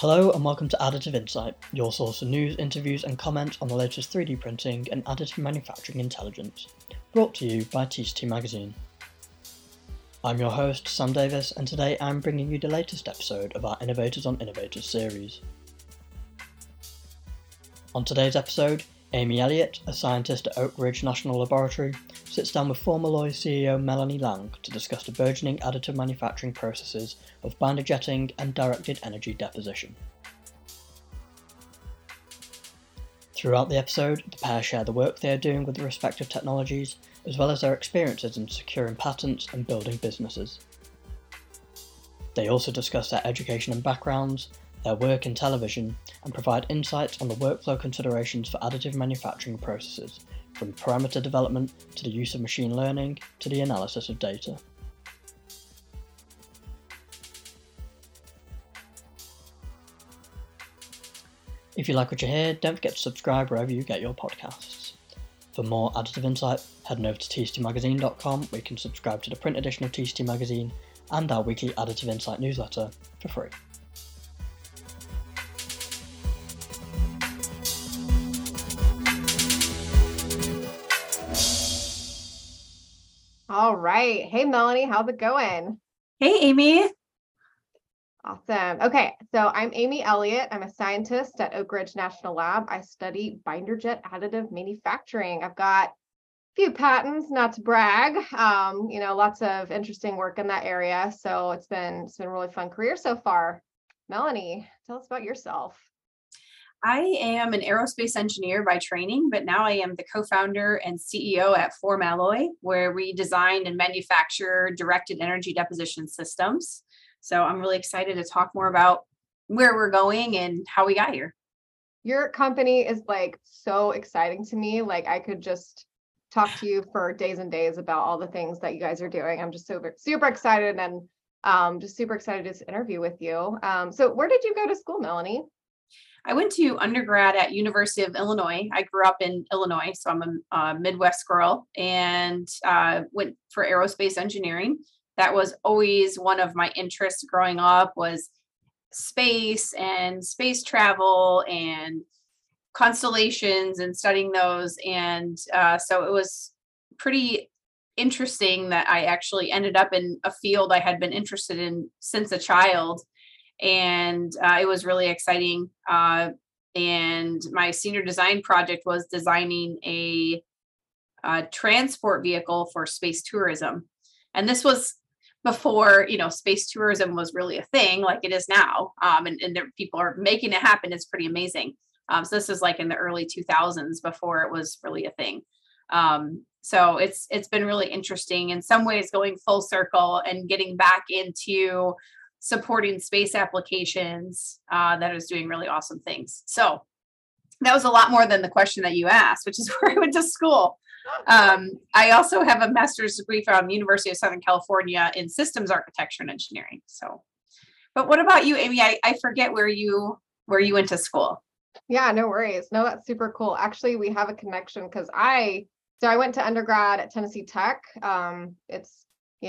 Hello and welcome to Additive Insight, your source for news, interviews and comments on the latest 3D printing and additive manufacturing intelligence, brought to you by TCT Magazine. I'm your host, Sam Davis, and today I'm bringing you the latest episode of our Innovators on Innovators series. On today's episode, Amy Elliott, a scientist at Oak Ridge National Laboratory, sits down with Form Alloy CEO Melanie Lang to discuss the burgeoning additive manufacturing processes of binder jetting and directed energy deposition. Throughout the episode, the pair share the work they are doing with the respective technologies, as well as their experiences in securing patents and building businesses. They also discuss their education and backgrounds, their work in television, and provide insights on the workflow considerations for additive manufacturing processes, from parameter development to the use of machine learning to the analysis of data. If you like what you hear, don't forget to subscribe wherever you get your podcasts. For more Additive Insight, head over to tctmagazine.com where you can subscribe to the print edition of TCT Magazine and our weekly Additive Insight newsletter for free. All right. Hey, Melanie, how's it going? Hey, Amy. Awesome. Okay. So I'm Amy Elliott. I'm a scientist at Oak Ridge National Lab. I study binder jet additive manufacturing. I've got a few patents, not to brag, lots of interesting work in that area. So it's been a really fun career so far. Melanie, tell us about yourself. I am an aerospace engineer by training, but now I am the co-founder and CEO at Form Alloy, where we design and manufacture directed energy deposition systems. So I'm really excited to talk more about where we're going and how we got here. Your company is like so exciting to me. Like I could just talk to you for days and days about all the things that you guys are doing. I'm just super excited and just super excited to interview with you. So where did you go to school, Melanie? I went to undergrad at University of Illinois. I grew up in Illinois, so I'm a Midwest girl, and went for aerospace engineering. That was always one of my interests growing up, was space and space travel and constellations and studying those. And so it was pretty interesting that I actually ended up in a field I had been interested in since a child. And it was really exciting. And my senior design project was designing a transport vehicle for space tourism. And this was before, space tourism was really a thing like it is now. And people are making it happen. It's pretty amazing. So this is like in the early 2000s before it was really a thing. So it's been really interesting in some ways, going full circle and getting back into supporting space applications that is doing really awesome things. So that was a lot more than the question that you asked, which is where I went to school. I also have a master's degree from University of Southern California in systems architecture and engineering. So, but what about you, Amy? I forget where you went to school. Yeah, no worries. No, that's super cool. Actually, we have a connection because I went to undergrad at Tennessee Tech. It's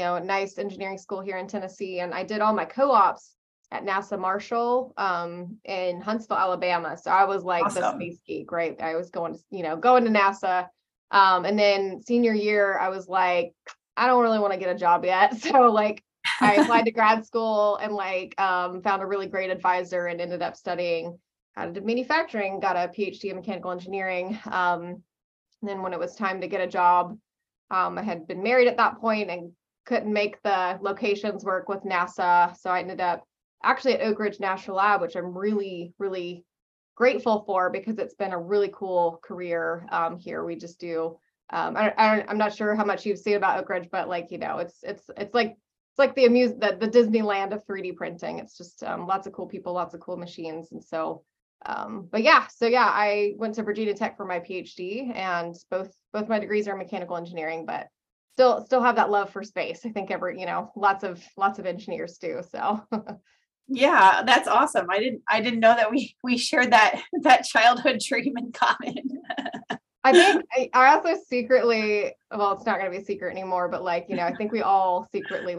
a nice engineering school here in Tennessee. And I did all my co-ops at NASA Marshall in Huntsville, Alabama. So I was like awesome. The space geek, right? I was going to NASA. And then senior year, I was like, I don't really want to get a job yet. So like I applied to grad school and found a really great advisor and ended up studying additive manufacturing, got a PhD in mechanical engineering. And then when it was time to get a job, I had been married at that point and couldn't make the locations work with NASA. So I ended up actually at Oak Ridge National Lab, which I'm really, really grateful for because it's been a really cool career here. We just do, I'm not sure how much you've seen about Oak Ridge, but it's like the Disneyland of 3D printing. It's just lots of cool people, lots of cool machines. And so, I went to Virginia Tech for my PhD and both my degrees are in mechanical engineering, but still have that love for space. I think lots of engineers do. So yeah, that's awesome. I didn't know that we shared that childhood dream in common. I think I also secretly, well, it's not going to be a secret anymore, but I think we all secretly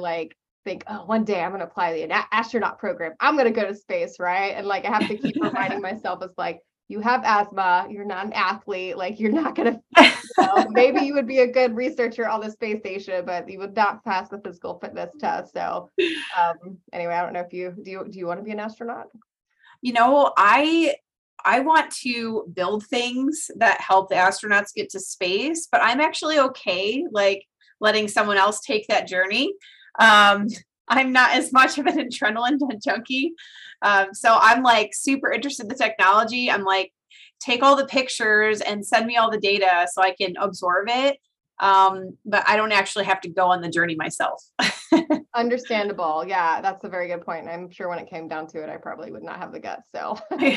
think, oh, one day I'm going to apply the astronaut program. I'm going to go to space, right? And like, I have to keep reminding myself, it's like, you have asthma, you're not an athlete, like you're not going to, maybe you would be a good researcher on the space station, but you would not pass the physical fitness test. So anyway, I don't know if you, do you want to be an astronaut? You know, I want to build things that help the astronauts get to space, but I'm actually okay, like letting someone else take that journey. I'm not as much of an adrenaline junkie. So I'm like super interested in the technology. I'm like, take all the pictures and send me all the data so I can absorb it. But I don't actually have to go on the journey myself. Understandable. Yeah, that's a very good point. I'm sure when it came down to it, I probably would not have the guts. So, okay.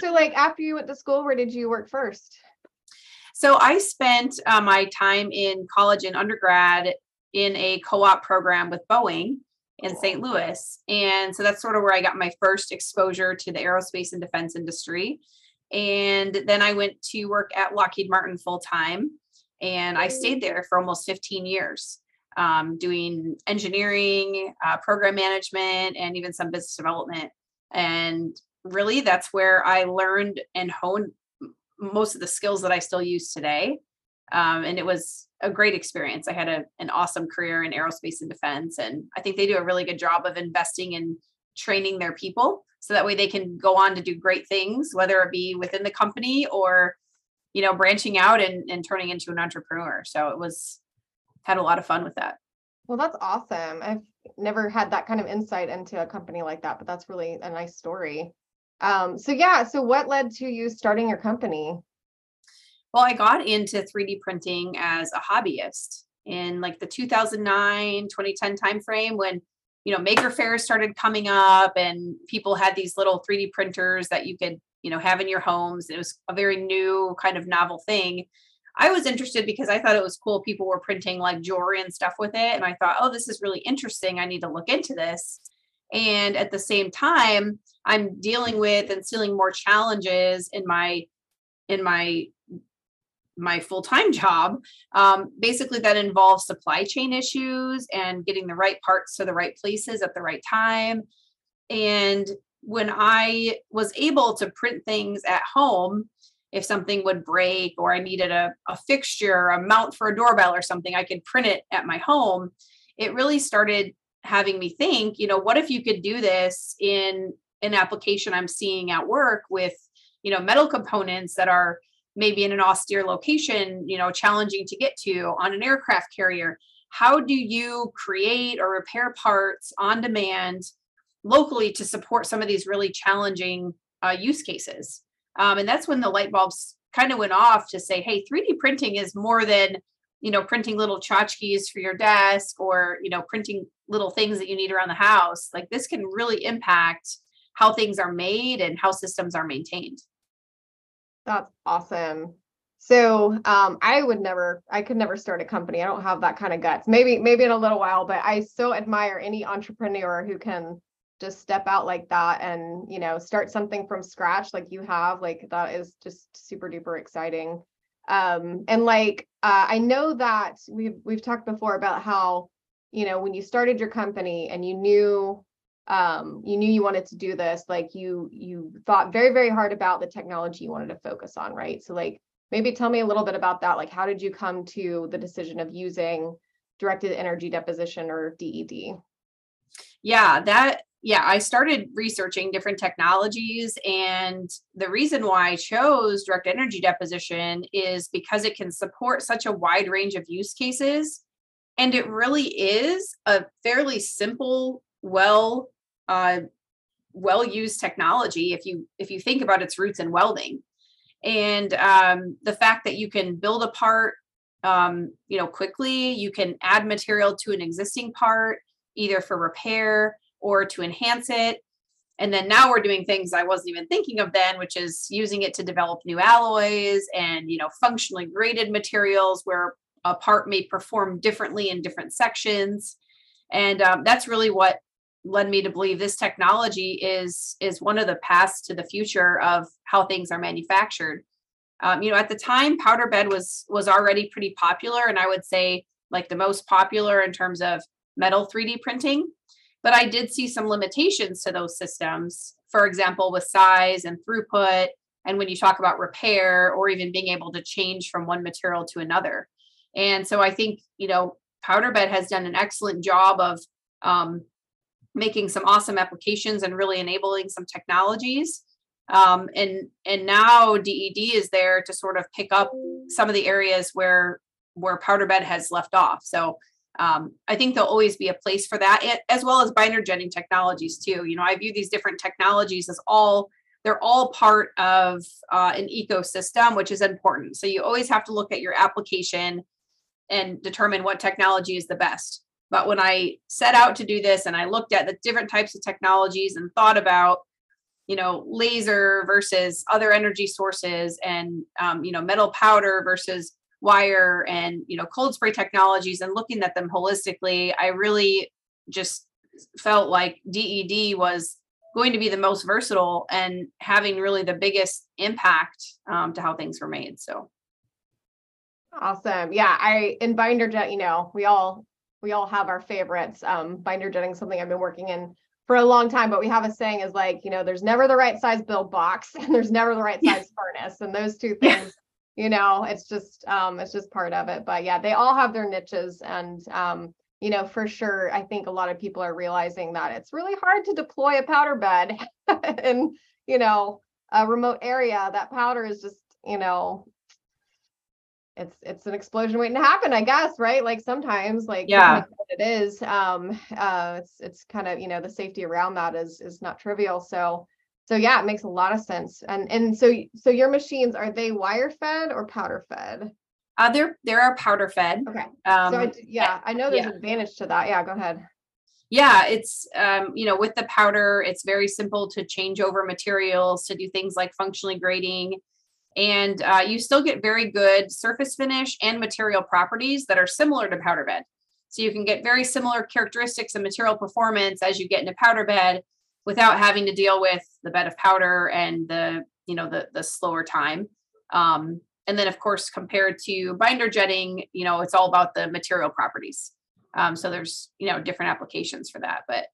So like after you went to school, where did you work first? So I spent my time in college and undergrad in a co-op program with Boeing in St. Louis. And so that's sort of where I got my first exposure to the aerospace and defense industry. And then I went to work at Lockheed Martin full-time, and I stayed there for almost 15 years, doing engineering, program management, and even some business development. And really that's where I learned and honed most of the skills that I still use today. And it was a great experience. I had an awesome career in aerospace and defense. And I think they do a really good job of investing in training their people so that way they can go on to do great things, whether it be within the company or, you know, branching out and turning into an entrepreneur. So it was, had a lot of fun with that. Well, that's awesome. I've never had that kind of insight into a company like that, but that's really a nice story. So what led to you starting your company? Well, I got into 3D printing as a hobbyist in like the 2009, 2010 timeframe when, you know, Maker Faire started coming up and people had these little 3D printers that you could, you know, have in your homes. It was a very new kind of novel thing. I was interested because I thought it was cool. People were printing like jewelry and stuff with it. And I thought, oh, this is really interesting. I need to look into this. And at the same time, I'm dealing with and seeing more challenges in my full-time job, basically that involves supply chain issues and getting the right parts to the right places at the right time. And when I was able to print things at home, if something would break or I needed a fixture, a mount for a doorbell or something, I could print it at my home. It really started having me think, you know, what if you could do this in an application I'm seeing at work with, you know, metal components that are maybe in an austere location, you know, challenging to get to on an aircraft carrier. How do you create or repair parts on demand locally to support some of these really challenging use cases? And that's when the light bulbs kind of went off to say, hey, 3D printing is more than, you know, printing little tchotchkes for your desk or, you know, printing little things that you need around the house. Like this can really impact how things are made and how systems are maintained. That's awesome. So I could never start a company. I don't have that kind of guts. Maybe in a little while, but I so admire any entrepreneur who can just step out like that and, you know, start something from scratch like you have. Like that is just super duper exciting. I know that we've talked before about how, you know, when you started your company and you knew you wanted to do this, like you thought very, very hard about the technology you wanted to focus on, right? So like, maybe tell me a little bit about that. Like, how did you come to the decision of using directed energy deposition or DED? Yeah, I started researching different technologies. And the reason why I chose direct energy deposition is because it can support such a wide range of use cases. And it really is a fairly simple, well-used technology if you think about its roots in welding, and the fact that you can build a part, you know, quickly. You can add material to an existing part either for repair or to enhance it. And then now we're doing things I wasn't even thinking of then, which is using it to develop new alloys and, you know, functionally graded materials where a part may perform differently in different sections. And that's really what led me to believe this technology is one of the paths to the future of how things are manufactured. You know, at the time, powder bed was already pretty popular. And I would say like the most popular in terms of metal 3D printing. But I did see some limitations to those systems, for example, with size and throughput. And when you talk about repair or even being able to change from one material to another. And so I think, you know, Powderbed has done an excellent job of making some awesome applications and really enabling some technologies. And now DED is there to sort of pick up some of the areas where Powderbed has left off. So I think there'll always be a place for that, as well as binder jetting technologies too. You know, I view these different technologies as they're all part of an ecosystem, which is important. So you always have to look at your application and determine what technology is the best. But when I set out to do this and I looked at the different types of technologies and thought about, you know, laser versus other energy sources and, you know, metal powder versus wire and, you know, cold spray technologies and looking at them holistically, I really just felt like DED was going to be the most versatile and having really the biggest impact to how things were made. So. Awesome. Yeah. In binder jet, you know, we all have our favorites. Binder jetting is something I've been working in for a long time, but we have a saying is like, you know, there's never the right size build box and there's never the right size furnace. And those two things, you know, it's just part of it, but yeah, they all have their niches and, you know, for sure, I think a lot of people are realizing that it's really hard to deploy a powder bed in, you know, a remote area. That powder is just, you know, it's an explosion waiting to happen, I guess, right? Like sometimes, like yeah, it is. It's kind of, you know, the safety around that is not trivial. So yeah, it makes a lot of sense. And so your machines, are they wire fed or powder fed? There are powder fed. Okay. I know there's an advantage to that. Yeah, go ahead. Yeah, it's, you know, with the powder, it's very simple to change over materials to do things like functionally grading. And you still get very good surface finish and material properties that are similar to powder bed. So you can get very similar characteristics and material performance as you get into powder bed without having to deal with the bed of powder and the, you know, the slower time. And then, of course, compared to binder jetting, you know, it's all about the material properties. So there's, you know, different applications for that. But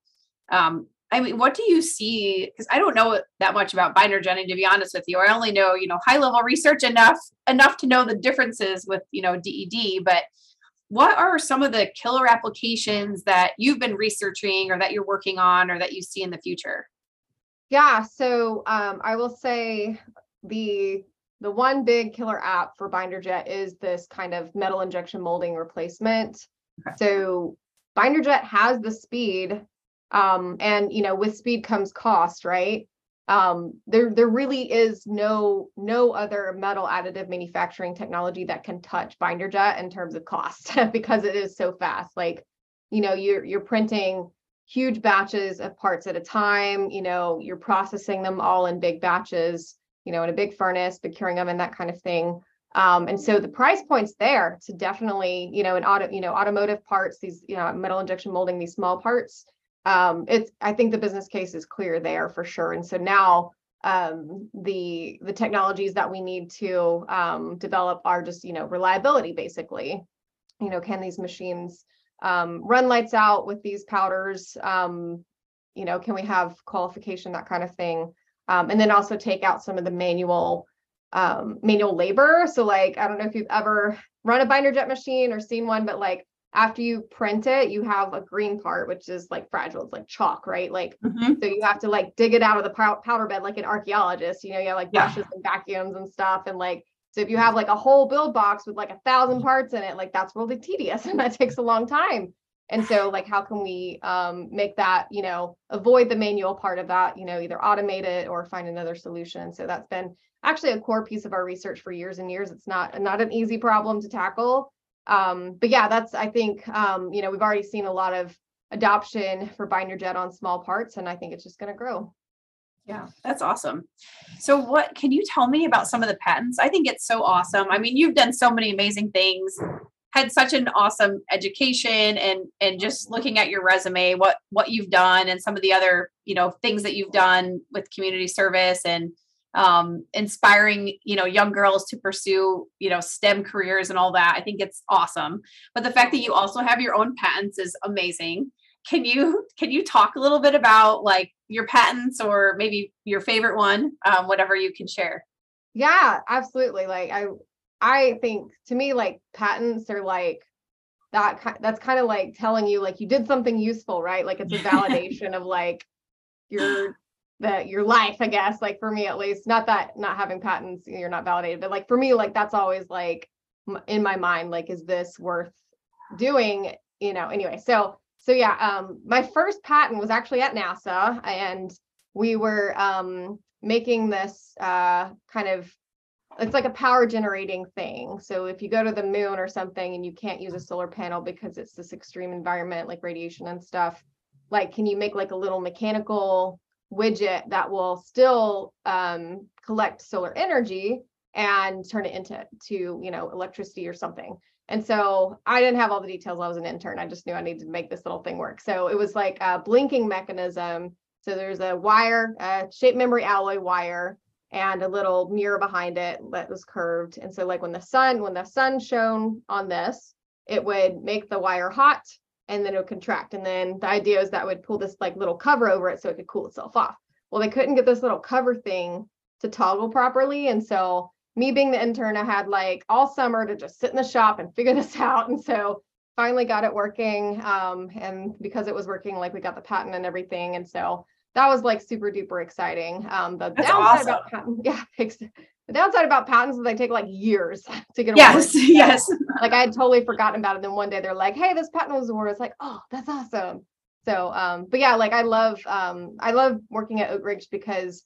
I mean, what do you see? Because I don't know that much about binder jetting, to be honest with you. I only know, you know, high level research enough to know the differences with, you know, DED. But what are some of the killer applications that you've been researching or that you're working on or that you see in the future? Yeah. So I will say the one big killer app for binder jet is this kind of metal injection molding replacement. Okay. So binder jet has the speed, and you know, with speed comes cost, right? There really is no other metal additive manufacturing technology that can touch binder jet in terms of cost because it is so fast. Like, you know, you're printing huge batches of parts at a time. You know, you're processing them all in big batches, you know, in a big furnace, but curing them and that kind of thing. And so the price point's there to definitely, you know, in automotive parts, these, you know, metal injection molding, these small parts, I think the business case is clear there for sure. And so now the technologies that we need to develop are just, you know, reliability, basically. You know, can these machines run lights out with these powders? You know, can we have qualification, that kind of thing? And then also take out some of the manual labor. So like, I don't know if you've ever run a binder jet machine or seen one, but like after you print it, you have a green part, which is like fragile. It's like chalk, right? Like, mm-hmm. So you have to like dig it out of the powder bed, like an archaeologist, you know, you have like brushes and vacuums and stuff. And like, so if you have like a whole build box with like 1,000 parts in it, like that's really tedious and that takes a long time. And so like, how can we make that, you know, avoid the manual part of that, you know, either automate it or find another solution. So that's been actually a core piece of our research for years and years. It's not an easy problem to tackle. But yeah, that's, I think, you know, we've already seen a lot of adoption for binder jet on small parts, and I think it's just going to grow. Yeah, that's awesome. So what can you tell me about some of the patents? I think it's so awesome. I mean, you've done so many amazing things. Had such an awesome education and just looking at your resume, what you've done and some of the other, you know, things that you've done with community service and inspiring, young girls to pursue, STEM careers and all that. I think it's awesome. But the fact that you also have your own patents is amazing. Can you talk a little bit about like your patents or maybe your favorite one, whatever you can share? Yeah, absolutely. Like I think to me, like patents are like that's kind of like telling you like you did something useful, right? Like it's a validation of like your life, I guess, like for me, at least. Not that not having patents, you're not validated, but like for me, like that's always like in my mind, like, is this worth doing? Anyway, so yeah, my first patent was actually at NASA, and we were making this kind of, it's like a power generating thing. So if you go to the moon or something and you can't use a solar panel because it's this extreme environment, like radiation and stuff, like, can you make like a little mechanical widget that will still collect solar energy and turn it into electricity or something? And so I didn't have all the details. I was an intern. I just knew I needed to make this little thing work. So it was like a blinking mechanism. So there's a wire, a shape memory alloy wire, and a little mirror behind it that was curved. And so like when the sun shone on this, it would make the wire hot and then it would contract. And then the idea is that would pull this like little cover over it so it could cool itself off. Well, they couldn't get this little cover thing to toggle properly. And so me being the intern, I had like all summer to just sit in the shop and figure this out. And so finally got it working. And because it was working, like we got the patent and everything. And so that was like super duper exciting. The downside about patents is they take like years to get awarded. Yes. Like I had totally forgotten about it. Then one day they're like, "Hey, this patent was awarded." It's like, "Oh, that's awesome." So, but yeah, like I love working at Oak Ridge because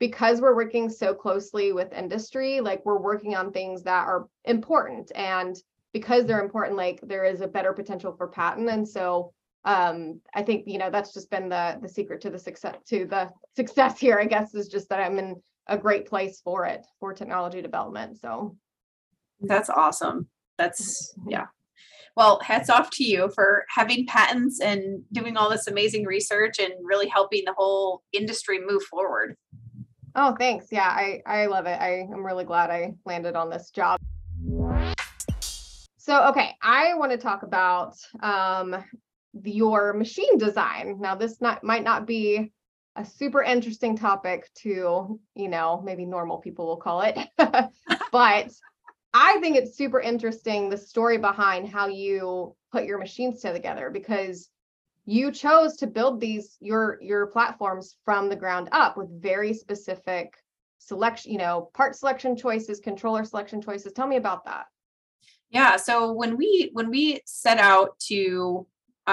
we're working so closely with industry. Like we're working on things that are important, and because they're important, like there is a better potential for patent. And so I think, that's just been the secret to the success here, I guess, is just that I'm in a great place for it, for technology development. So that's awesome. Yeah. Well, hats off to you for having patents and doing all this amazing research and really helping the whole industry move forward. Oh, thanks. Yeah. I love it. I am really glad I landed on this job. So, okay. I want to talk about, your machine design. Now, this might not be a super interesting topic to, maybe normal people will call it, but I think it's super interesting, the story behind how you put your machines together, because you chose to build these, your platforms from the ground up with very specific selection, part selection choices, controller selection choices. Tell me about that. Yeah. So when we set out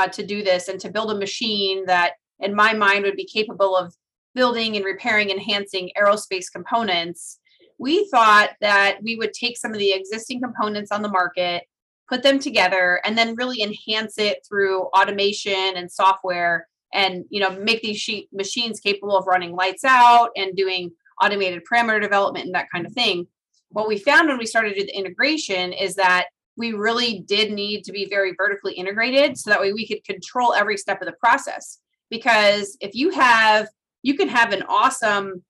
to do this and to build a machine that in my mind would be capable of building and repairing, enhancing aerospace components, we thought that we would take some of the existing components on the market, put them together, and then really enhance it through automation and software and, make these machines capable of running lights out and doing automated parameter development and that kind of thing. What we found when we started the integration is that we really did need to be very vertically integrated so that way we could control every step of the process. Because if you can have an awesome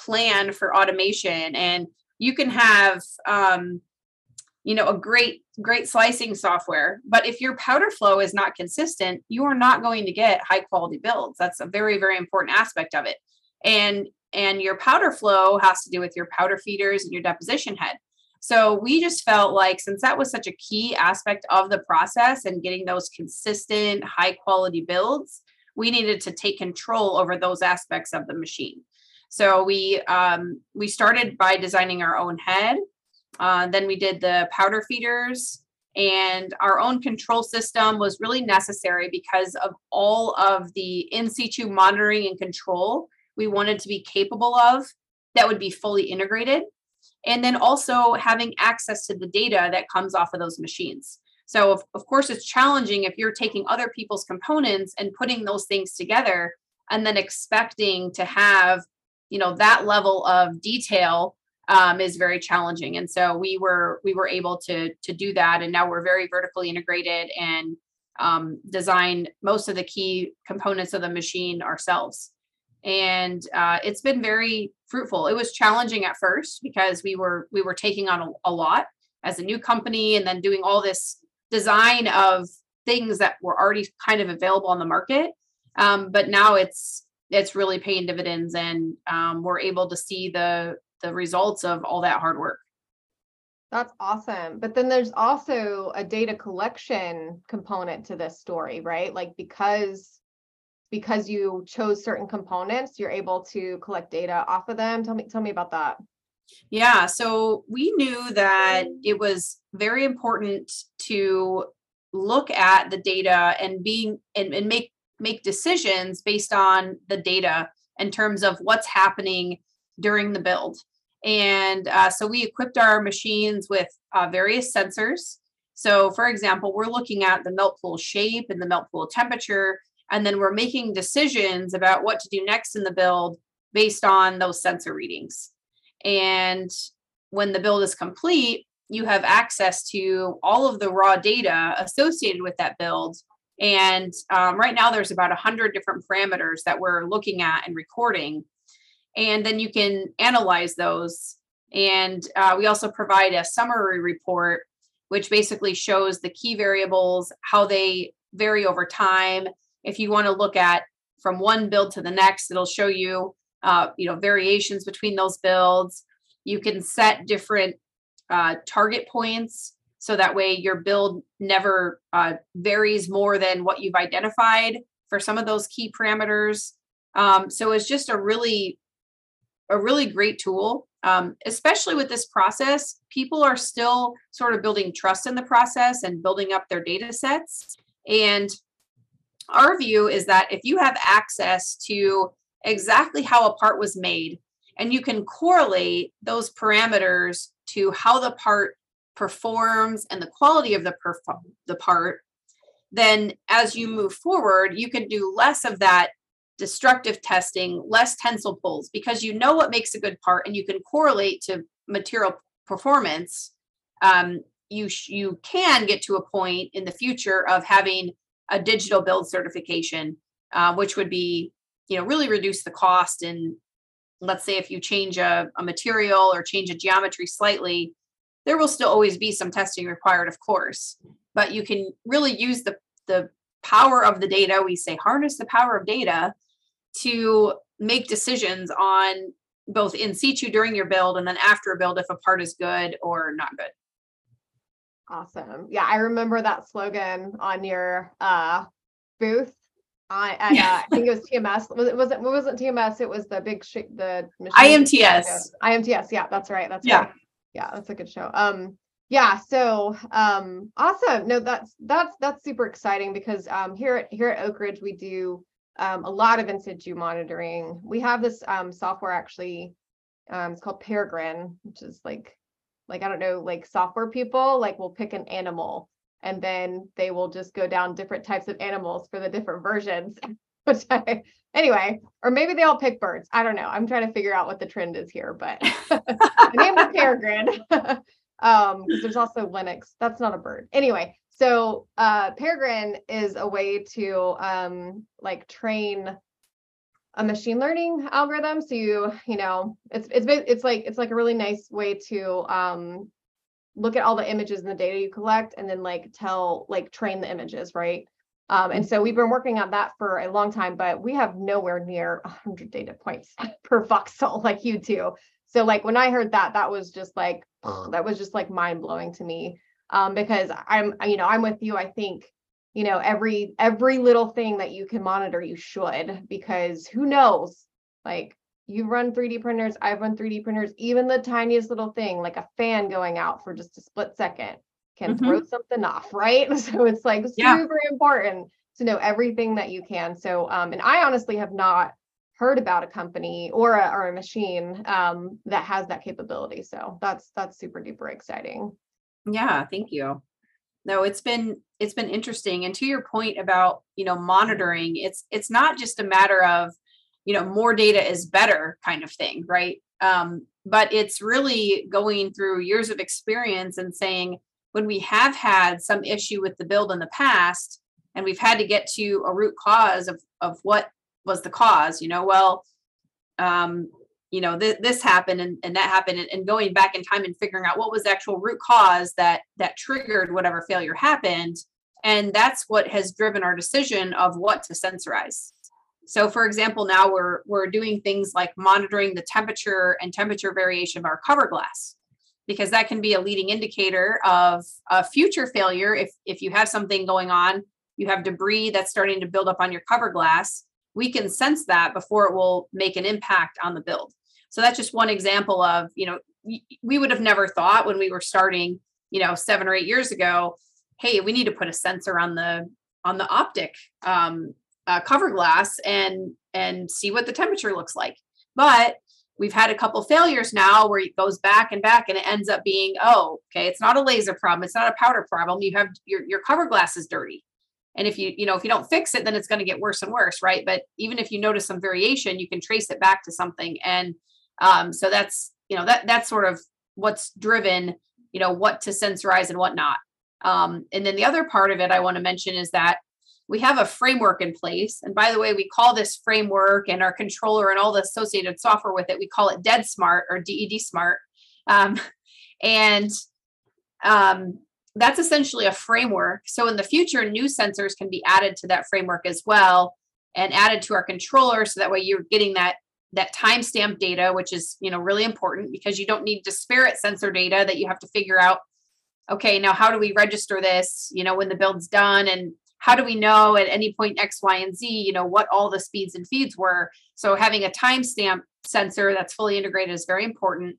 plan for automation, and you can have, a great slicing software, but if your powder flow is not consistent, you are not going to get high quality builds. That's a very, very important aspect of it. And your powder flow has to do with your powder feeders and your deposition head. So we just felt like since that was such a key aspect of the process and getting those consistent, high quality builds, we needed to take control over those aspects of the machine. So we started by designing our own head. Then we did the powder feeders, and our own control system was really necessary because of all of the in situ monitoring and control we wanted to be capable of that would be fully integrated. And then also having access to the data that comes off of those machines. So of course it's challenging if you're taking other people's components and putting those things together and then expecting to have, that level of detail is very challenging. And so we were able to do that. And now we're very vertically integrated and design most of the key components of the machine ourselves. And it's been very fruitful. It was challenging at first because we were taking on a lot as a new company and then doing all this design of things that were already kind of available on the market. But now it's really paying dividends, and we're able to see the results of all that hard work. That's awesome. But then there's also a data collection component to this story, right? Like because you chose certain components, you're able to collect data off of them. Tell me about that. Yeah. So we knew that it was very important to look at the data and make decisions based on the data in terms of what's happening during the build. And so we equipped our machines with various sensors. So for example, we're looking at the melt pool shape and the melt pool temperature, and then we're making decisions about what to do next in the build based on those sensor readings. And when the build is complete, you have access to all of the raw data associated with that build. And right now there's about 100 different parameters that we're looking at and recording. And then you can analyze those. And we also provide a summary report, which basically shows the key variables, how they vary over time. If you want to look at from one build to the next, it'll show you, variations between those builds. You can set different target points, so that way your build never varies more than what you've identified for some of those key parameters. So it's just a really great tool, especially with this process. People are still sort of building trust in the process and building up their data sets. And our view is that if you have access to exactly how a part was made, and you can correlate those parameters to how the part performs and the quality of the part, then as you move forward, you can do less of that destructive testing, less tensile pulls, because you know what makes a good part and you can correlate to material performance. You can get to a point in the future of having a digital build certification, which would be, really reduce the cost. And let's say if you change a material or change a geometry slightly, there will still always be some testing required, of course, but you can really use the power of the data. We say harness the power of data to make decisions on both in situ during your build and then after a build if a part is good or not good. Awesome. Yeah, I remember that slogan on your booth. I think it was TMS. It wasn't TMS. It was the big the machine. IMTS. IMTS. Yeah, that's right. That's right. Yeah, that's a good show. So awesome. No, that's super exciting because here at Oak Ridge we do a lot of in situ monitoring. We have this software actually. It's called Peregrine, which is like I don't know, like software people will pick an animal and then they will just go down different types of animals for the different versions. Anyway, or maybe they all pick birds. I don't know. I'm trying to figure out what the trend is here, but the name is Peregrine. Because there's also Linux. That's not a bird. Anyway, so Peregrine is a way to train a machine learning algorithm. So it's like a really nice way to look at all the images and the data you collect, and then train the images, right? And so we've been working on that for a long time, but we have nowhere near 100 data points per voxel like you do. So when I heard that was just that was just mind blowing to me, because I'm with you. I think, every little thing that you can monitor, you should, because who knows, you run 3D printers. I've run 3D printers, even the tiniest little thing, like a fan going out for just a split second, can throw something off, right? So it's super important to know everything that you can. So, and I honestly have not heard about a company or a machine that has that capability. So that's super duper exciting. Yeah, thank you. No, it's been interesting. And to your point about, monitoring, it's not just a matter of, more data is better kind of thing, right? But it's really going through years of experience and saying, when we have had some issue with the build in the past and we've had to get to a root cause of what was the cause, you know, this happened and that happened, and going back in time and figuring out what was the actual root cause that triggered whatever failure happened. And that's what has driven our decision of what to sensorize. So for example, now we're doing things like monitoring the temperature and temperature variation of our cover glass, because that can be a leading indicator of a future failure. If you have something going on, you have debris that's starting to build up on your cover glass, we can sense that before it will make an impact on the build. So that's just one example of, you know, we would have never thought when we were starting, you know, 7 or 8 years ago, hey, we need to put a sensor on the optic cover glass and see what the temperature looks like. But we've had a couple failures now where it goes back and back, and it ends up being, oh, okay, it's not a laser problem, it's not a powder problem. You have your cover glass is dirty. And if you don't fix it, then it's going to get worse and worse, right? But even if you notice some variation, you can trace it back to something. And so that's, you know, that's sort of what's driven, you know, what to sensorize and what not. And then the other part of it I want to mention is that we have a framework in place. And by the way, we call this framework and our controller and all the associated software with it, we call it DED Smart or DED Smart. That's essentially a framework. So in the future, new sensors can be added to that framework as well and added to our controller. So that way you're getting that timestamp data, which is, you know, really important, because you don't need disparate sensor data that you have to figure out, okay, now how do we register this, you know, when the build's done, and how do we know at any point X, Y, and Z, you know, what all the speeds and feeds were. So having a timestamp sensor that's fully integrated is very important.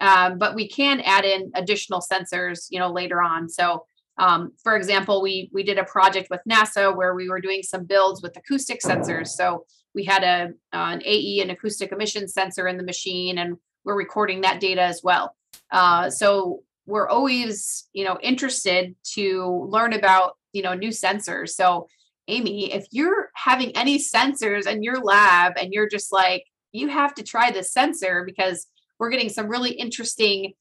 But we can add in additional sensors, you know, later on. So, for example, we did a project with NASA where we were doing some builds with acoustic sensors. So we had an AE, an acoustic emission sensor in the machine, and we're recording that data as well. So we're always, you know, interested to learn about, you know, new sensors. So Amy, if you're having any sensors in your lab and you're just like, you have to try this sensor because we're getting some really interesting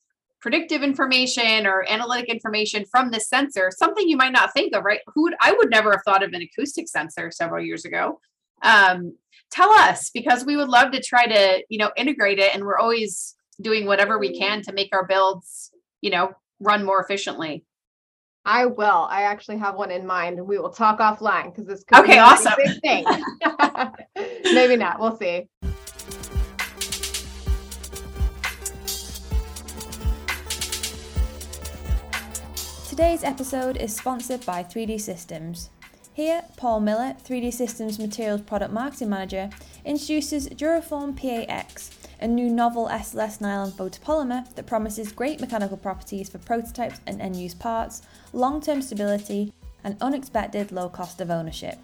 predictive information or analytic information from this sensor, something you might not think of, right? I would never have thought of an acoustic sensor several years ago. Tell us, because we would love to try to, you know, integrate it, and we're always doing whatever we can to make our builds, you know, run more efficiently. I will. I actually have one in mind, and we will talk offline because this could be awesome. A big thing. Maybe not. We'll see. Today's episode is sponsored by 3D Systems. Here, Paul Miller, 3D Systems Materials Product Marketing Manager, introduces Duraform PAX, a new novel SLS nylon photopolymer that promises great mechanical properties for prototypes and end-use parts, long-term stability, and unexpected low cost of ownership.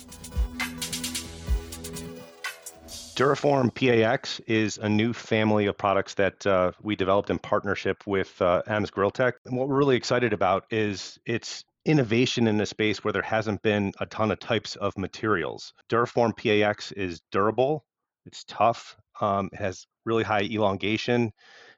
Duraform PAX is a new family of products that we developed in partnership with AMS GrillTech. And what we're really excited about is its innovation in a space where there hasn't been a ton of types of materials. Duraform PAX is durable, it's tough, it has really high elongation,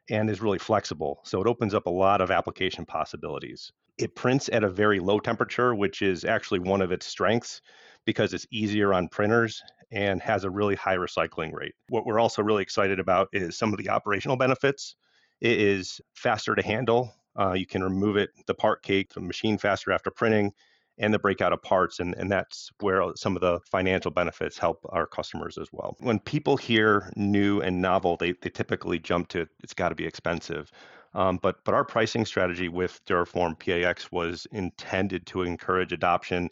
and is really flexible. So it opens up a lot of application possibilities. It prints at a very low temperature, which is actually one of its strengths because it's easier on printers and has a really high recycling rate. What we're also really excited about is some of the operational benefits. It is faster to handle. You can remove the part cake from the machine faster after printing, and the breakout of parts. And that's where some of the financial benefits help our customers as well. When people hear new and novel, they typically jump to, it's got to be expensive. But our pricing strategy with Duraform PAX was intended to encourage adoption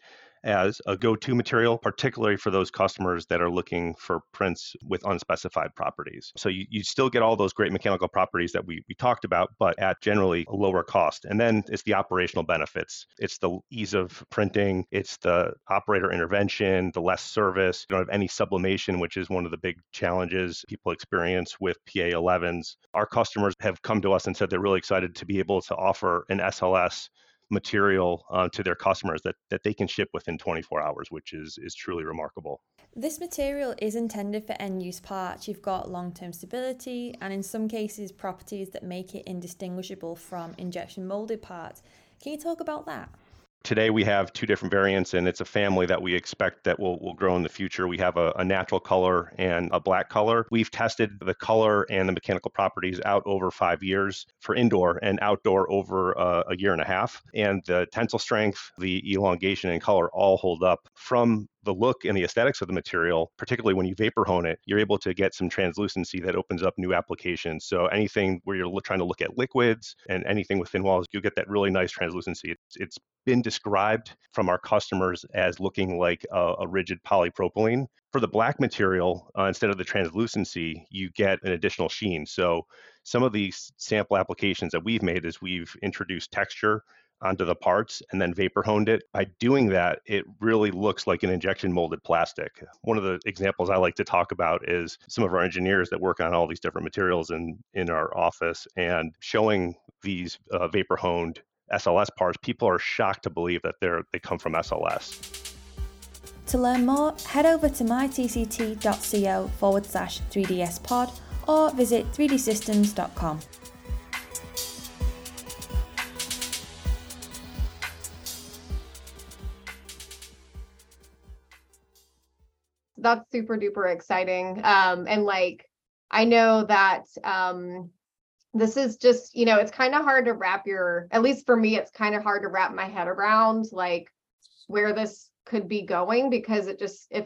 as a go-to material, particularly for those customers that are looking for prints with unspecified properties. So you still get all those great mechanical properties that we talked about, but at generally a lower cost. And then it's the operational benefits. It's the ease of printing. It's the operator intervention, the less service. You don't have any sublimation, which is one of the big challenges people experience with PA11s. Our customers have come to us and said they're really excited to be able to offer an SLS material to their customers that they can ship within 24 hours, which is truly remarkable. This material is intended for end-use parts. You've got long-term stability and in some cases properties that make it indistinguishable from injection molded parts. Can you talk about that? Today we have two different variants, and it's a family that we expect that will grow in the future. We have a natural color and a black color. We've tested the color and the mechanical properties out over 5 years for indoor, and outdoor over a year and a half. And the tensile strength, the elongation, and color all hold up from the look and the aesthetics of the material. Particularly when you vapor hone it, you're able to get some translucency that opens up new applications. So anything where you're trying to look at liquids and anything with thin walls, you'll get that really nice translucency. It's been described from our customers as looking like a rigid polypropylene. For the black material, instead of the translucency, you get an additional sheen. So some of the sample applications that we've made is we've introduced texture onto the parts and then vapor honed it. By doing that, it really looks like an injection molded plastic. One of the examples I like to talk about is some of our engineers that work on all these different materials in our office, and showing these vapor honed SLS parts, people are shocked to believe that they come from SLS. To learn more, head over to mytct.co/3DSpod or visit 3dsystems.com. That's super duper exciting. And I know that this is just, it's kind of hard to wrap at least for me, it's kind of hard to wrap my head around where this could be going, because it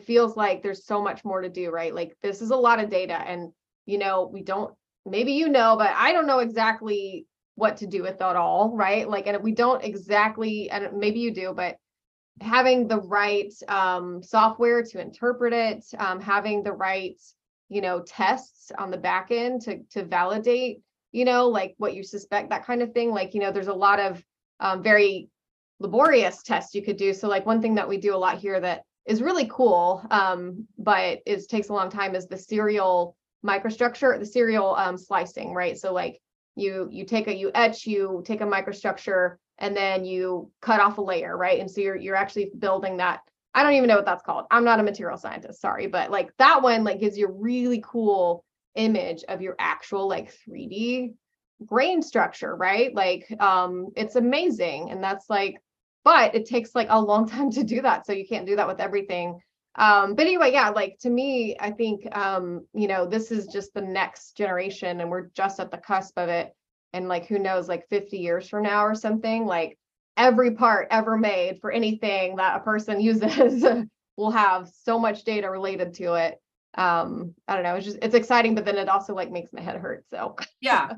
feels like there's so much more to do, right? This is a lot of data, and, we don't, maybe, but I don't know exactly what to do with that all, right? And we don't exactly, and maybe you do, but having the right software to interpret it, having the right, tests on the back end to validate, what you suspect, that kind of thing. There's a lot of very laborious tests you could do. So one thing that we do a lot here that is really cool, but it takes a long time, is the serial microstructure, the serial slicing, right? So you take a microstructure, and then you cut off a layer, right? And so you're actually building that. I don't even know what that's called. I'm not a material scientist, sorry, but that one gives you a really cool image of your actual 3D brain structure, right? It's amazing, and that's but it takes a long time to do that, so you can't do that with everything. But anyway, yeah, to me, I think this is just the next generation, and we're just at the cusp of it. And who knows, 50 years from now or something, every part ever made for anything that a person uses will have so much data related to it. I don't know, it's exciting, but then it also makes my head hurt. So yeah,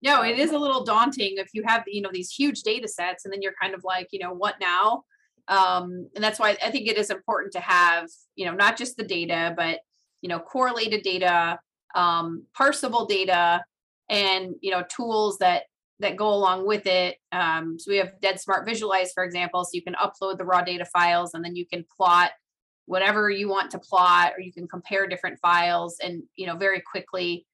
no, it is a little daunting if you have, these huge data sets, and then you're kind of what now? And that's why I think it is important to have, not just the data, but, correlated data, parsable data, and tools that go along with it. So we have DED Smart Visualize, for example, so you can upload the raw data files, and then you can plot whatever you want to plot, or you can compare different files, and very quickly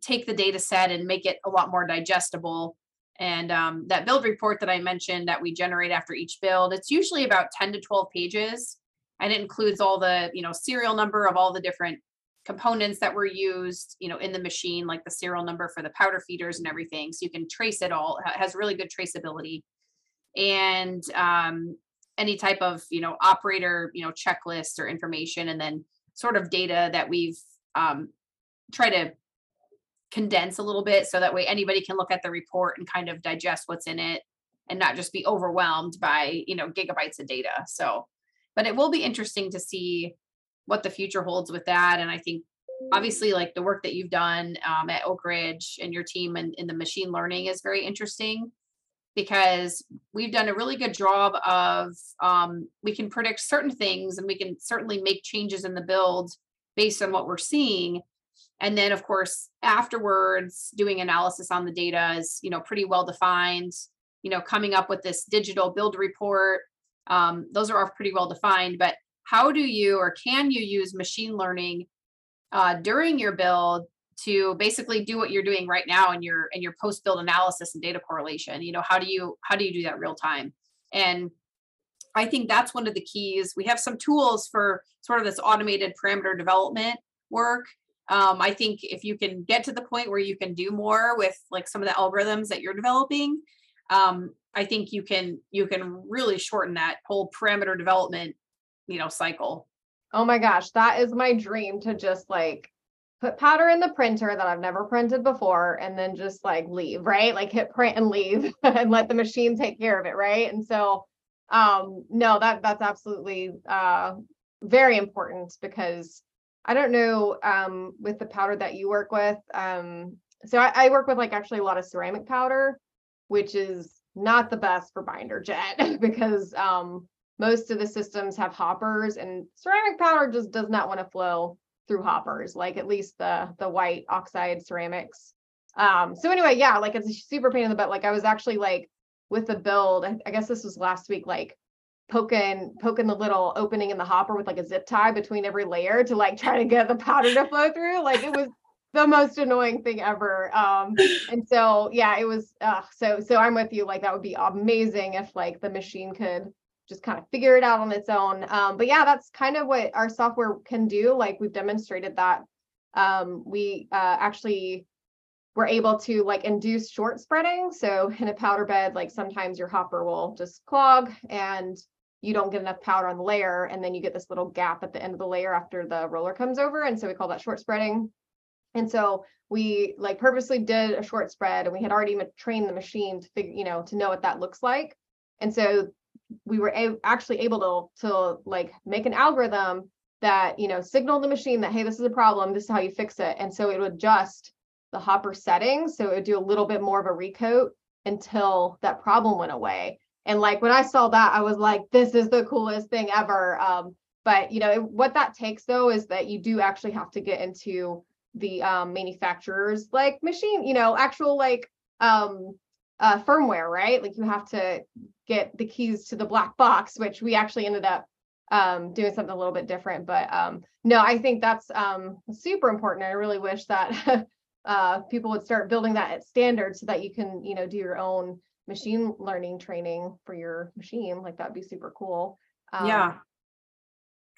take the data set and make it a lot more digestible. And that build report that I mentioned that we generate after each build, it's usually about 10 to 12 pages, and it includes all the serial number of all the different components that were used, in the machine, the serial number for the powder feeders and everything. So you can trace it all. It has really good traceability, and any type of, operator, checklist or information, and then sort of data that we've tried to condense a little bit. So that way anybody can look at the report and kind of digest what's in it and not just be overwhelmed by, gigabytes of data. So, but it will be interesting to see what the future holds with that. And I think obviously the work that you've done at Oak Ridge and your team in the machine learning is very interesting, because we've done a really good job of, we can predict certain things, and we can certainly make changes in the build based on what we're seeing. And then of course, afterwards, doing analysis on the data is, pretty well defined, coming up with this digital build report. Those are all pretty well defined, but how do you, or can you use machine learning during your build to basically do what you're doing right now in your post-build analysis and data correlation? How do you do that real time? And I think that's one of the keys. We have some tools for sort of this automated parameter development work. I think if you can get to the point where you can do more with some of the algorithms that you're developing, I think you can really shorten that whole parameter development, cycle. Oh my gosh, that is my dream, to just put powder in the printer that I've never printed before, and then just leave, right? Hit print and leave and let the machine take care of it, right? And so, no, that's absolutely very important, because I don't know with the powder that you work with. So I work with actually a lot of ceramic powder, which is not the best for binder jet because most of the systems have hoppers, and ceramic powder just does not want to flow through hoppers, at least the white oxide ceramics. So anyway, yeah, it's a super pain in the butt. I was actually with the build, I guess this was last week, poking the little opening in the hopper with a zip tie between every layer to try to get the powder to flow through. It was the most annoying thing ever. And so, yeah, it was, so I'm with you. That would be amazing if the machine could just kind of figure it out on its own. But yeah, that's kind of what our software can do. We've demonstrated that. We actually were able to induce short spreading. So in a powder bed, sometimes your hopper will just clog and you don't get enough powder on the layer. And then you get this little gap at the end of the layer after the roller comes over. And so we call that short spreading. And so we purposely did a short spread, and we had already trained the machine to figure, to know what that looks like. And so we were actually able to make an algorithm that, signaled the machine that, hey, this is a problem, this is how you fix it. And so it would adjust the hopper settings. So it would do a little bit more of a recoat until that problem went away. And when I saw that, I was like, this is the coolest thing ever. But what that takes though, is that you do actually have to get into the manufacturer's machine, actual firmware, right? You have to get the keys to the black box, which we actually ended up doing something a little bit different. But no, I think that's super important. I really wish that people would start building that at standard so that you can, do your own machine learning training for your machine. That'd be super cool. Yeah.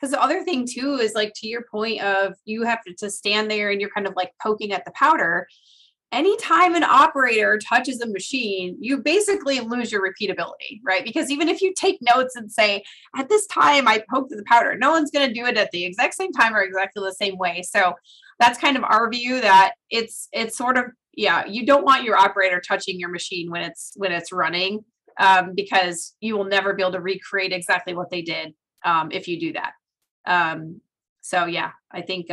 Because the other thing too is to your point of you have to stand there and you're kind of poking at the powder. Anytime an operator touches a machine, you basically lose your repeatability, right? Because even if you take notes and say, at this time I poked the powder, no one's going to do it at the exact same time or exactly the same way. So that's kind of our view that it's sort of, yeah, you don't want your operator touching your machine when it's running, because you will never be able to recreate exactly what they did if you do that. So yeah, I think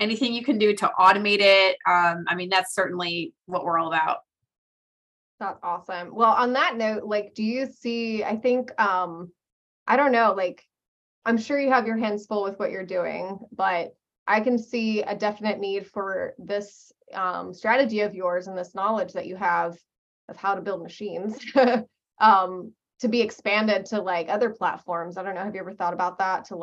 anything you can do to automate it. I mean, that's certainly what we're all about. That's awesome. Well, on that note, do you see, I think, I don't know, I'm sure you have your hands full with what you're doing, but I can see a definite need for this strategy of yours and this knowledge that you have of how to build machines to be expanded to other platforms. I don't know. Have you ever thought about that, to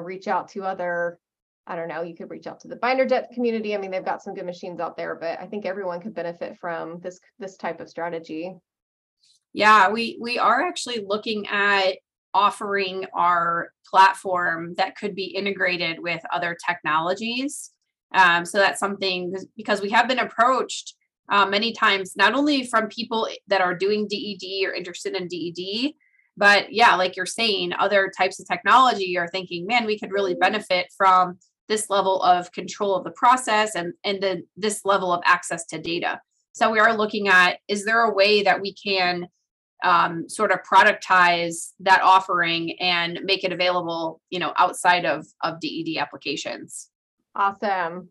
reach out to other, I don't know, you could reach out to the binder jet community. I mean, they've got some good machines out there, but I think everyone could benefit from this type of strategy. Yeah, we are actually looking at offering our platform that could be integrated with other technologies. So that's something, because we have been approached many times, not only from people that are doing DED or interested in DED, but yeah, like you're saying, other types of technology are thinking, man, we could really benefit from this level of control of the process and then this level of access to data. So we are looking at, is there a way that we can sort of productize that offering and make it available, outside of DED applications? Awesome.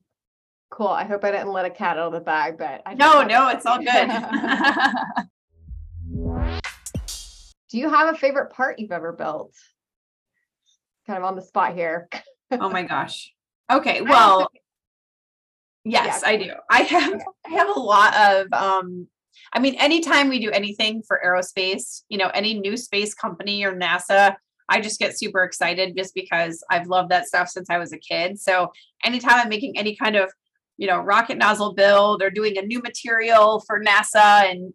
Cool. I hope I didn't let a cat out of the bag, but no, it's all good. Do you have a favorite part you've ever built? Kind of on the spot here. Oh my gosh. Okay. Well, yes, I do. I have a lot of, I mean, anytime we do anything for aerospace, any new space company or NASA, I just get super excited just because I've loved that stuff since I was a kid. So anytime I'm making any kind of, rocket nozzle build or doing a new material for NASA and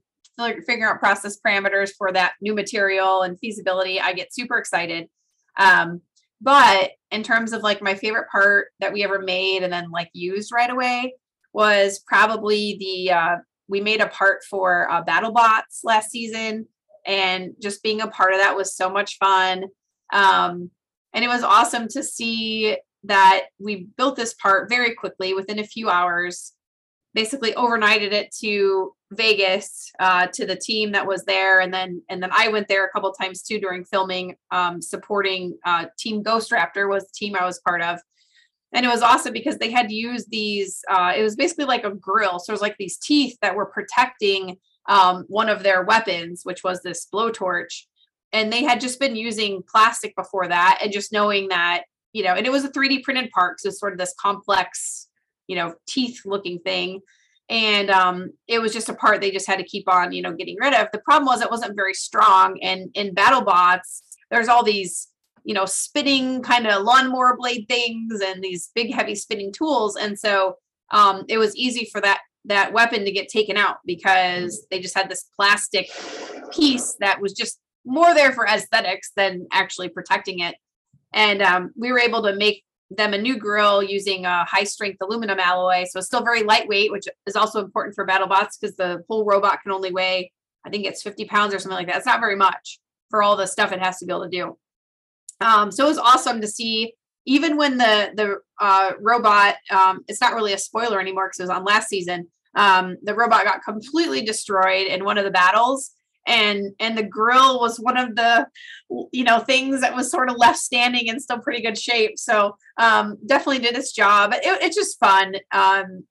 figuring out process parameters for that new material and feasibility, I get super excited. But in terms of my favorite part that we ever made and then used right away was probably the We made a part for BattleBots last season, and just being a part of that was so much fun. And it was awesome to see that we built this part very quickly within a few hours, basically overnighted it to Vegas, to the team that was there. And then I went there a couple of times too, during filming, supporting Team Ghost Raptor was the team I was part of. And it was awesome because they had to use these, it was basically like a grill. So it was like these teeth that were protecting one of their weapons, which was this blowtorch. And they had just been using plastic before that. And just knowing that, you know, and it was a 3D printed part. So it's sort of this complex, you know, teeth looking thing. And it was just a part they just had to keep on, you know, getting rid of. The problem was it wasn't very strong. And in BattleBots, there's all these, you know, spinning kind of lawnmower blade things and these big, heavy spinning tools. And so it was easy for that weapon to get taken out because they just had this plastic piece that was just more there for aesthetics than actually protecting it. And we were able to make them a new grill using a high strength aluminum alloy. So it's still very lightweight, which is also important for BattleBots because the whole robot can only weigh, I think it's 50 pounds or something like that. It's not very much for all the stuff it has to be able to do. So it was awesome to see, even when the robot, it's not really a spoiler anymore because it was on last season. The robot got completely destroyed in one of the battles, and the grill was one of the, you know, things that was sort of left standing in still pretty good shape. So definitely did its job. It's just fun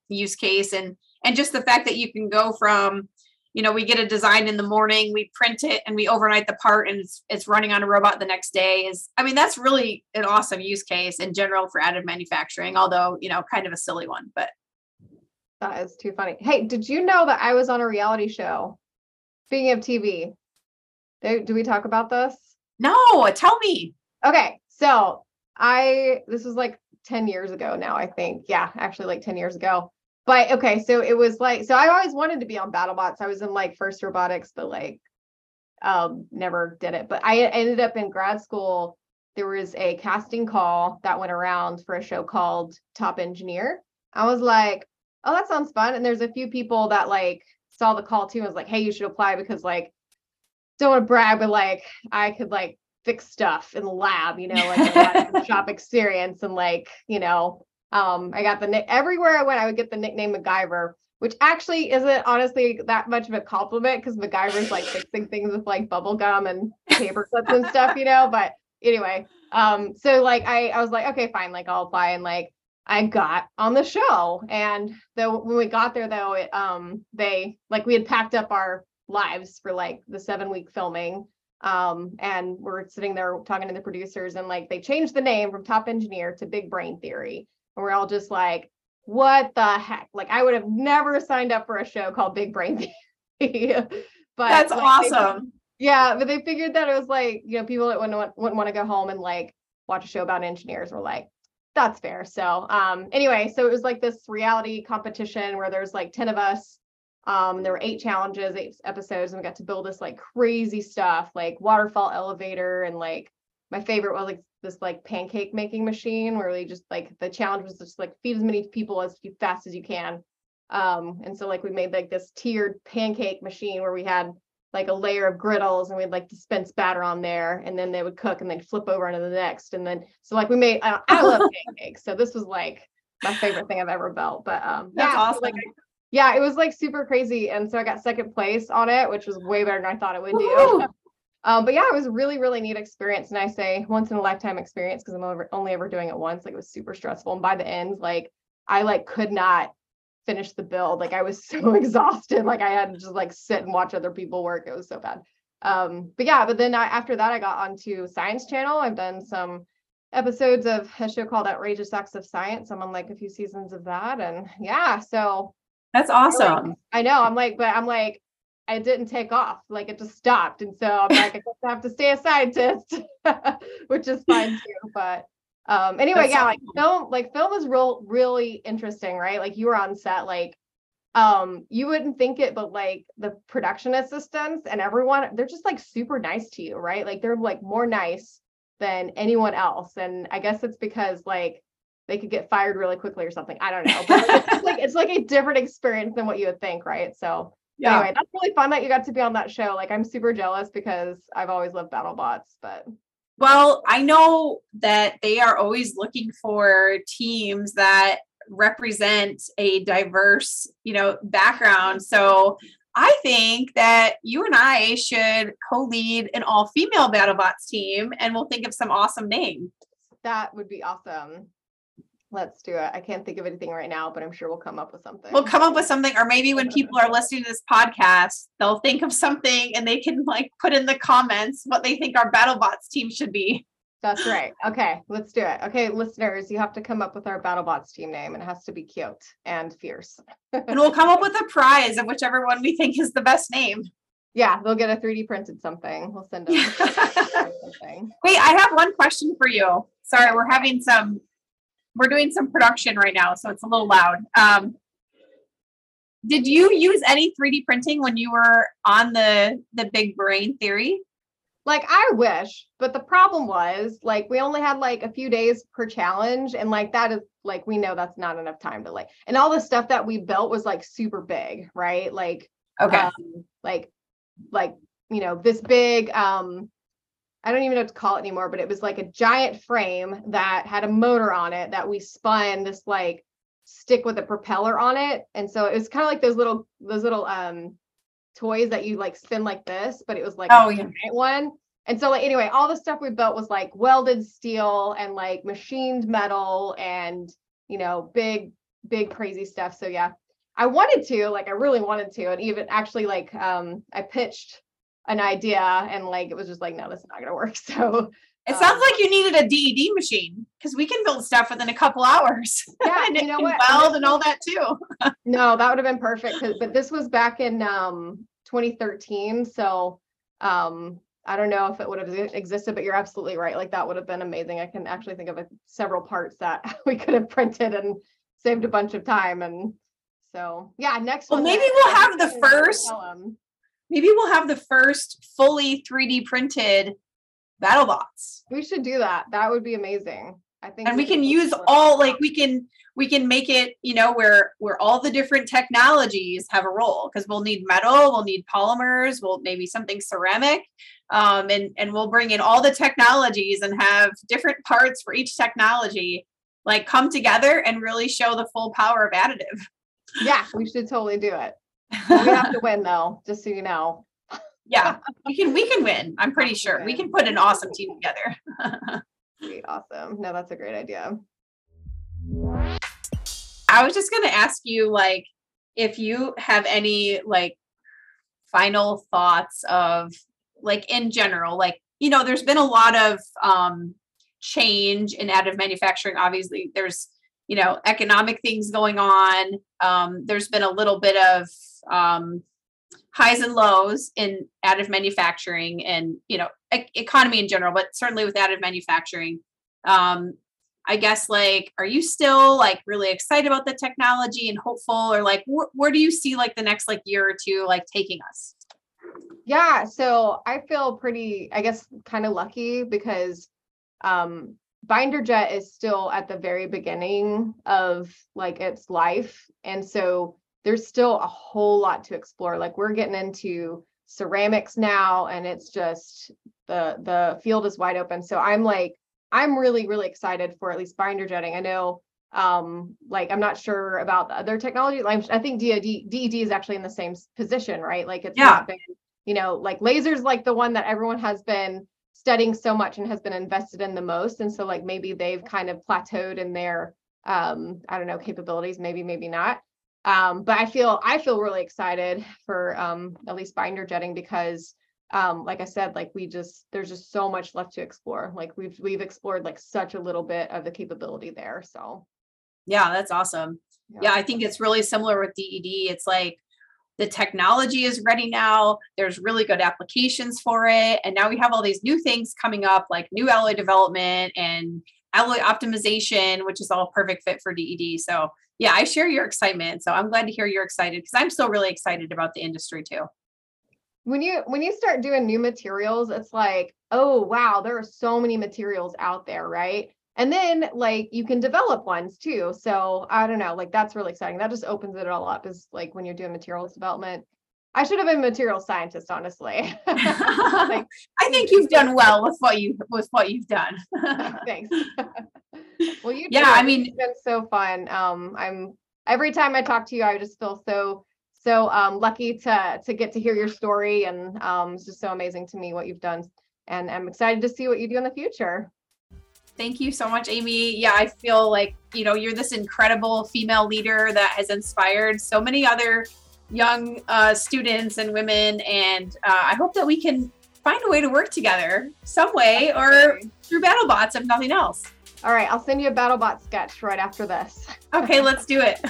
use case, and just the fact that you can go from, you know, we get a design in the morning, we print it, and we overnight the part, and it's running on a robot the next day. That's really an awesome use case in general for additive manufacturing, although, you know, kind of a silly one, but. That is too funny. Hey, did you know that I was on a reality show? Speaking of TV, do we talk about this? No, tell me. Okay, so this was like 10 years ago now, I think. Yeah, actually like 10 years ago. But okay, so it was like, so I always wanted to be on BattleBots. I was in like FIRST Robotics, but like never did it. But I ended up in grad school. There was a casting call that went around for a show called Top Engineer. I was like, oh, that sounds fun. And there's a few people that like saw the call too. I was like, hey, you should apply because like, don't want to brag, but like I could like fix stuff in the lab, you know, like I had shop experience and like, you know. I got everywhere I went, I would get the nickname MacGyver, which actually isn't honestly that much of a compliment because MacGyver's like fixing things with like bubble gum and paper clips and stuff, you know, but anyway. So like, I was like, okay, fine. Like I'll apply. And like, I got on the show. And though when we got there though, it, they like, we had packed up our lives for like the 7-week filming. And we're sitting there talking to the producers and like, they changed the name from Top Engineer to Big Brain Theory. And we're all just like, what the heck? Like, I would have never signed up for a show called Big Brain Theory. But that's like, awesome. Yeah, but they figured that it was like, you know, people that wouldn't want to go home and like watch a show about engineers were like, that's fair. So anyway, so it was like this reality competition where there's like 10 of us. There were 8 challenges, 8 episodes, and we got to build this like crazy stuff, like waterfall elevator, and like my favorite was like this like pancake making machine where they just like the challenge was just like feed as many people as fast as you can. And so like we made like this tiered pancake machine where we had like a layer of griddles and we'd like dispense batter on there and then they would cook and they'd flip over into the next. And then, so like we made, I love pancakes. So this was like my favorite thing I've ever built, but that's awesome. So, like, yeah, it was like super crazy. And so I got second place on it, which was way better than I thought it would do. But yeah, it was a really, really neat experience. And I say once in a lifetime experience because I'm only ever doing it once. Like it was super stressful. And by the end, like I like could not finish the build. Like I was so exhausted. Like I had to just like sit and watch other people work. It was so bad. But yeah, but then after that, I got onto Science Channel. I've done some episodes of a show called Outrageous Acts of Science. I'm on like a few seasons of that. And yeah, so. That's awesome. I know. I'm like, I didn't take off, like it just stopped. And so I'm like, I guess I have to stay a scientist, which is fine too. But anyway, that's yeah, awesome. Like film is really interesting, right? Like you were on set, like you wouldn't think it, but like the production assistants and everyone, they're just like super nice to you, right? Like they're like more nice than anyone else. And I guess it's because like they could get fired really quickly or something. I don't know. But it's like a different experience than what you would think, right? So yeah. Anyway, that's really fun that you got to be on that show. Like, I'm super jealous because I've always loved BattleBots, but. Well, I know that they are always looking for teams that represent a diverse, background. So I think that you and I should co-lead an all-female BattleBots team, and we'll think of some awesome name. That would be awesome. Let's do it. I can't think of anything right now, but I'm sure we'll come up with something. Or maybe when people are listening to this podcast, they'll think of something and they can put in the comments what they think our BattleBots team should be. That's right. Okay, let's do it. Okay, listeners, you have to come up with our BattleBots team name. It has to be cute and fierce. And we'll come up with a prize of whichever one we think is the best name. Yeah, they'll get a 3D printed something. We'll send them. Wait, I have one question for you. Sorry, we're doing some production right now, so it's a little loud. Did you use any 3D printing when you were on the Big Brain Theory? I wish, but the problem was, we only had, a few days per challenge, and, that is, we know that's not enough time to, and all the stuff that we built was, super big, right? Okay. This big, I don't even know what to call it anymore, but it was, a giant frame that had a motor on it that we spun this, stick with a propeller on it, and so it was kind of like those little, toys that you spin like this, but it was a giant one. And so anyway, all the stuff we built was welded steel and machined metal and, big crazy stuff. So yeah, I really wanted to, and even actually I pitched an idea and it was just no, this is not going to work. So it sounds like you needed a DED machine, because we can build stuff within a couple hours. Yeah, and weld and all that too. No, that would have been perfect. But this was back in 2013. So I don't know if it would have existed, but you're absolutely right. That would have been amazing. I can actually think of several parts that we could have printed and saved a bunch of time. And so, yeah, next one. Well, maybe we'll have the first. Maybe we'll have the first fully 3D printed BattleBots. We should do that. That would be amazing. I think, and we can use all we can make it where all the different technologies have a role, because we'll need metal, we'll need polymers, we'll maybe something ceramic, and we'll bring in all the technologies and have different parts for each technology come together and really show the full power of additive. Yeah, we should totally do it. We have to win though, just so you know. Yeah, we can win. I'm pretty sure we can put an awesome team together. Great, awesome. No, that's a great idea. I was just going to ask you, if you have any final thoughts of in general, there's been a lot of change in additive manufacturing. Obviously, there's economic things going on. There's been a little bit of highs and lows in additive manufacturing and, economy in general, but certainly with additive manufacturing. I guess, are you still really excited about the technology and hopeful, or where do you see the next year or two, taking us? Yeah. So I feel pretty, I guess, kind of lucky because, binder jet is still at the very beginning of its life. And so there's still a whole lot to explore. We're getting into ceramics now, and it's just the field is wide open. So I'm really, really excited for at least binder jetting. I know, I'm not sure about the other technology. I think DED is actually in the same position, right? It's not been, lasers, the one that everyone has been studying so much and has been invested in the most. And so maybe they've kind of plateaued in their, I don't know, capabilities, maybe not. But I feel really excited for at least binder jetting because, like I said, there's just so much left to explore. We've explored such a little bit of the capability there. So, yeah, that's awesome. Yeah, I think it's really similar with DED. It's the technology is ready now. There's really good applications for it, and now we have all these new things coming up, new alloy development and alloy optimization, which is all perfect fit for DED. So yeah, I share your excitement. So I'm glad to hear you're excited, because I'm still really excited about the industry too. When you start doing new materials, it's oh, wow, there are so many materials out there, right? And then like you can develop ones too. So I don't know, like that's really exciting. That just opens it all up, is like when you're doing materials development. I should have been a material scientist, honestly. Like, I think you've done well with what you've done. Thanks. Well, you yeah, I mean, it's been so fun. I'm every time I talk to you, I just feel so lucky to get to hear your story, and it's just so amazing to me what you've done, and I'm excited to see what you do in the future. Thank you so much, Amy. Yeah, I feel like, you know, you're this incredible female leader that has inspired so many other young students and women. And I hope that we can find a way to work together some way, or through BattleBots, if nothing else. All right, I'll send you a BattleBot sketch right after this. Okay, let's do it.